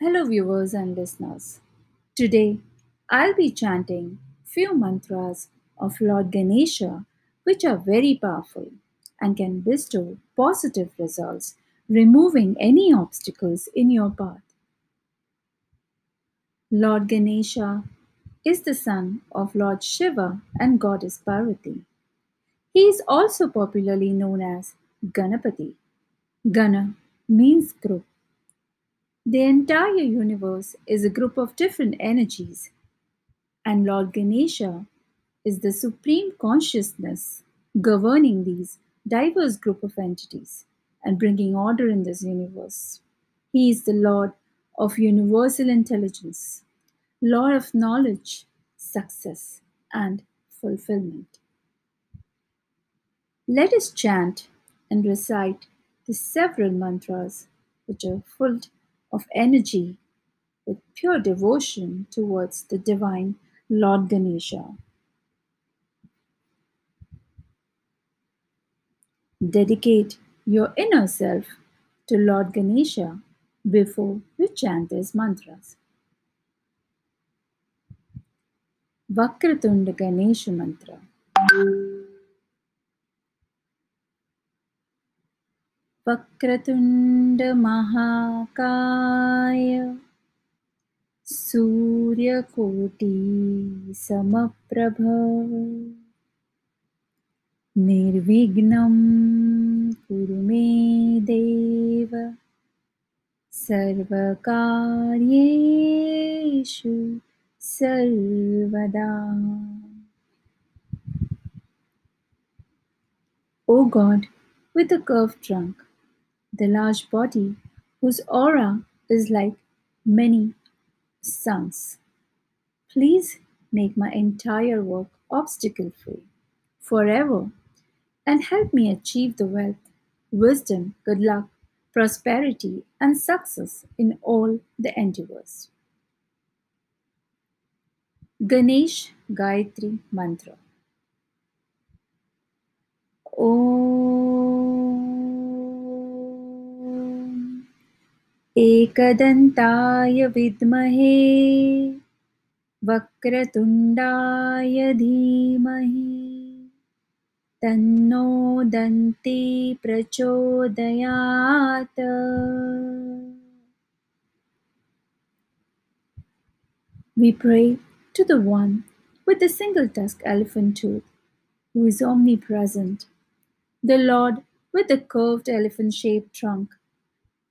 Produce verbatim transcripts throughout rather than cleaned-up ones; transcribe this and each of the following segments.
Hello viewers and listeners. Today I'll be chanting few mantras of Lord Ganesha which are very powerful and can bestow positive results, removing any obstacles in your path. Lord Ganesha is the son of Lord Shiva and Goddess Parvati. He is also popularly known as Ganapati. Gana means group. The entire universe is a group of different energies, and Lord Ganesha is the supreme consciousness governing these diverse group of entities and bringing order in this universe. He is the Lord of universal intelligence, Lord of knowledge, success, and fulfillment. Let us chant and recite the several mantras which are full of energy with pure devotion towards the divine Lord Ganesha. Dedicate your inner self to Lord Ganesha before you chant these mantras. Vakratundaya Ganesha Mantra. Vakratunda Mahakaya Surya Koti Samaprabha Nirvignam Kurume Deva Sarvakaryeshu Sarvada. O God with a curved trunk, the large body whose aura is like many suns, please make my entire work obstacle-free forever and help me achieve the wealth, wisdom, good luck, prosperity and success in all the endeavors. Ganesh Gayatri Mantra. Om Ekadantaya Vidmahe Vakratundaya Dheemahi Pranodanti Prachodayat. We pray to the one with the single-tusked elephant tooth, who is omnipresent, the Lord with the curved elephant-shaped trunk,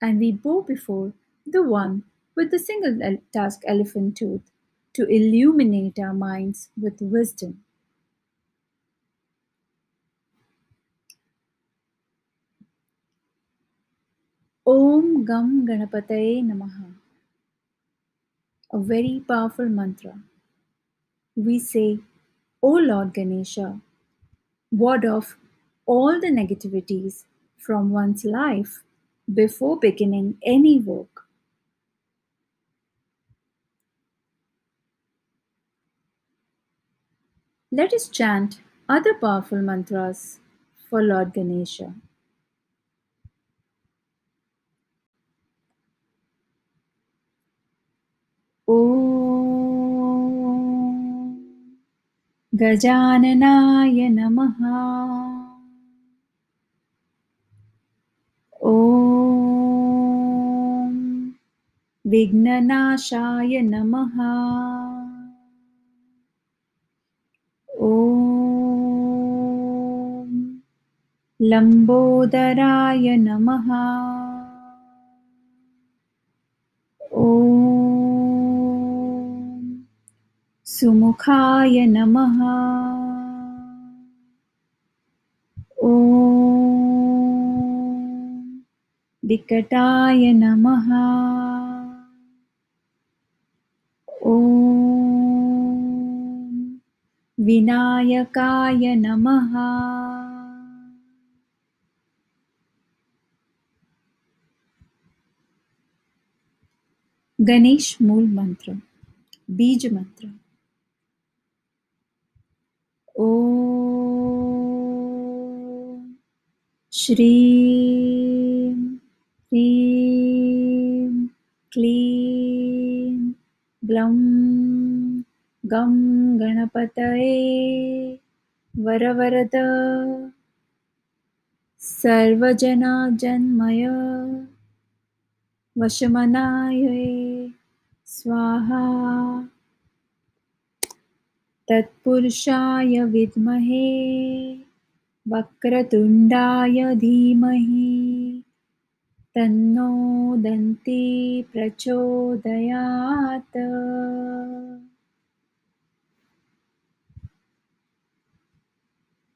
and we bow before the one with the single-tusked elephant tooth to illuminate our minds with wisdom. Om Gam Ganapataye Namaha. A very powerful mantra. We say, O Lord Ganesha, ward off all the negativities from one's life before beginning any work. Let us chant other powerful mantras for Lord Ganesha. Om Gajananaya Namaha. Om Vignanashaya Namaha. Om Lambodharaya Namaha. Sumukhaya Namaha. Om Vikataya Namaha. Om Vinayakaya Namaha. Ganesh Mool Mantra, Bij Mantra. Om Shrim Hrim Clean Glum Gum Ganapataye Varavarada Sarvajanajanmaya Vashamanaye Swaha Tat Purushaya Vidmahe Vakratundaya Dheemahi Pranodanti Prachodayat.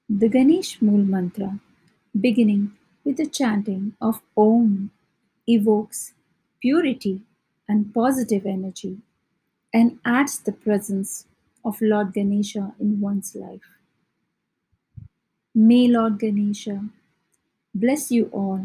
The Ganesh Mool Mantra, beginning with the chanting of Om, evokes purity and positive energy and adds the presence of Lord Ganesha in one's life. May Lord Ganesha bless you all.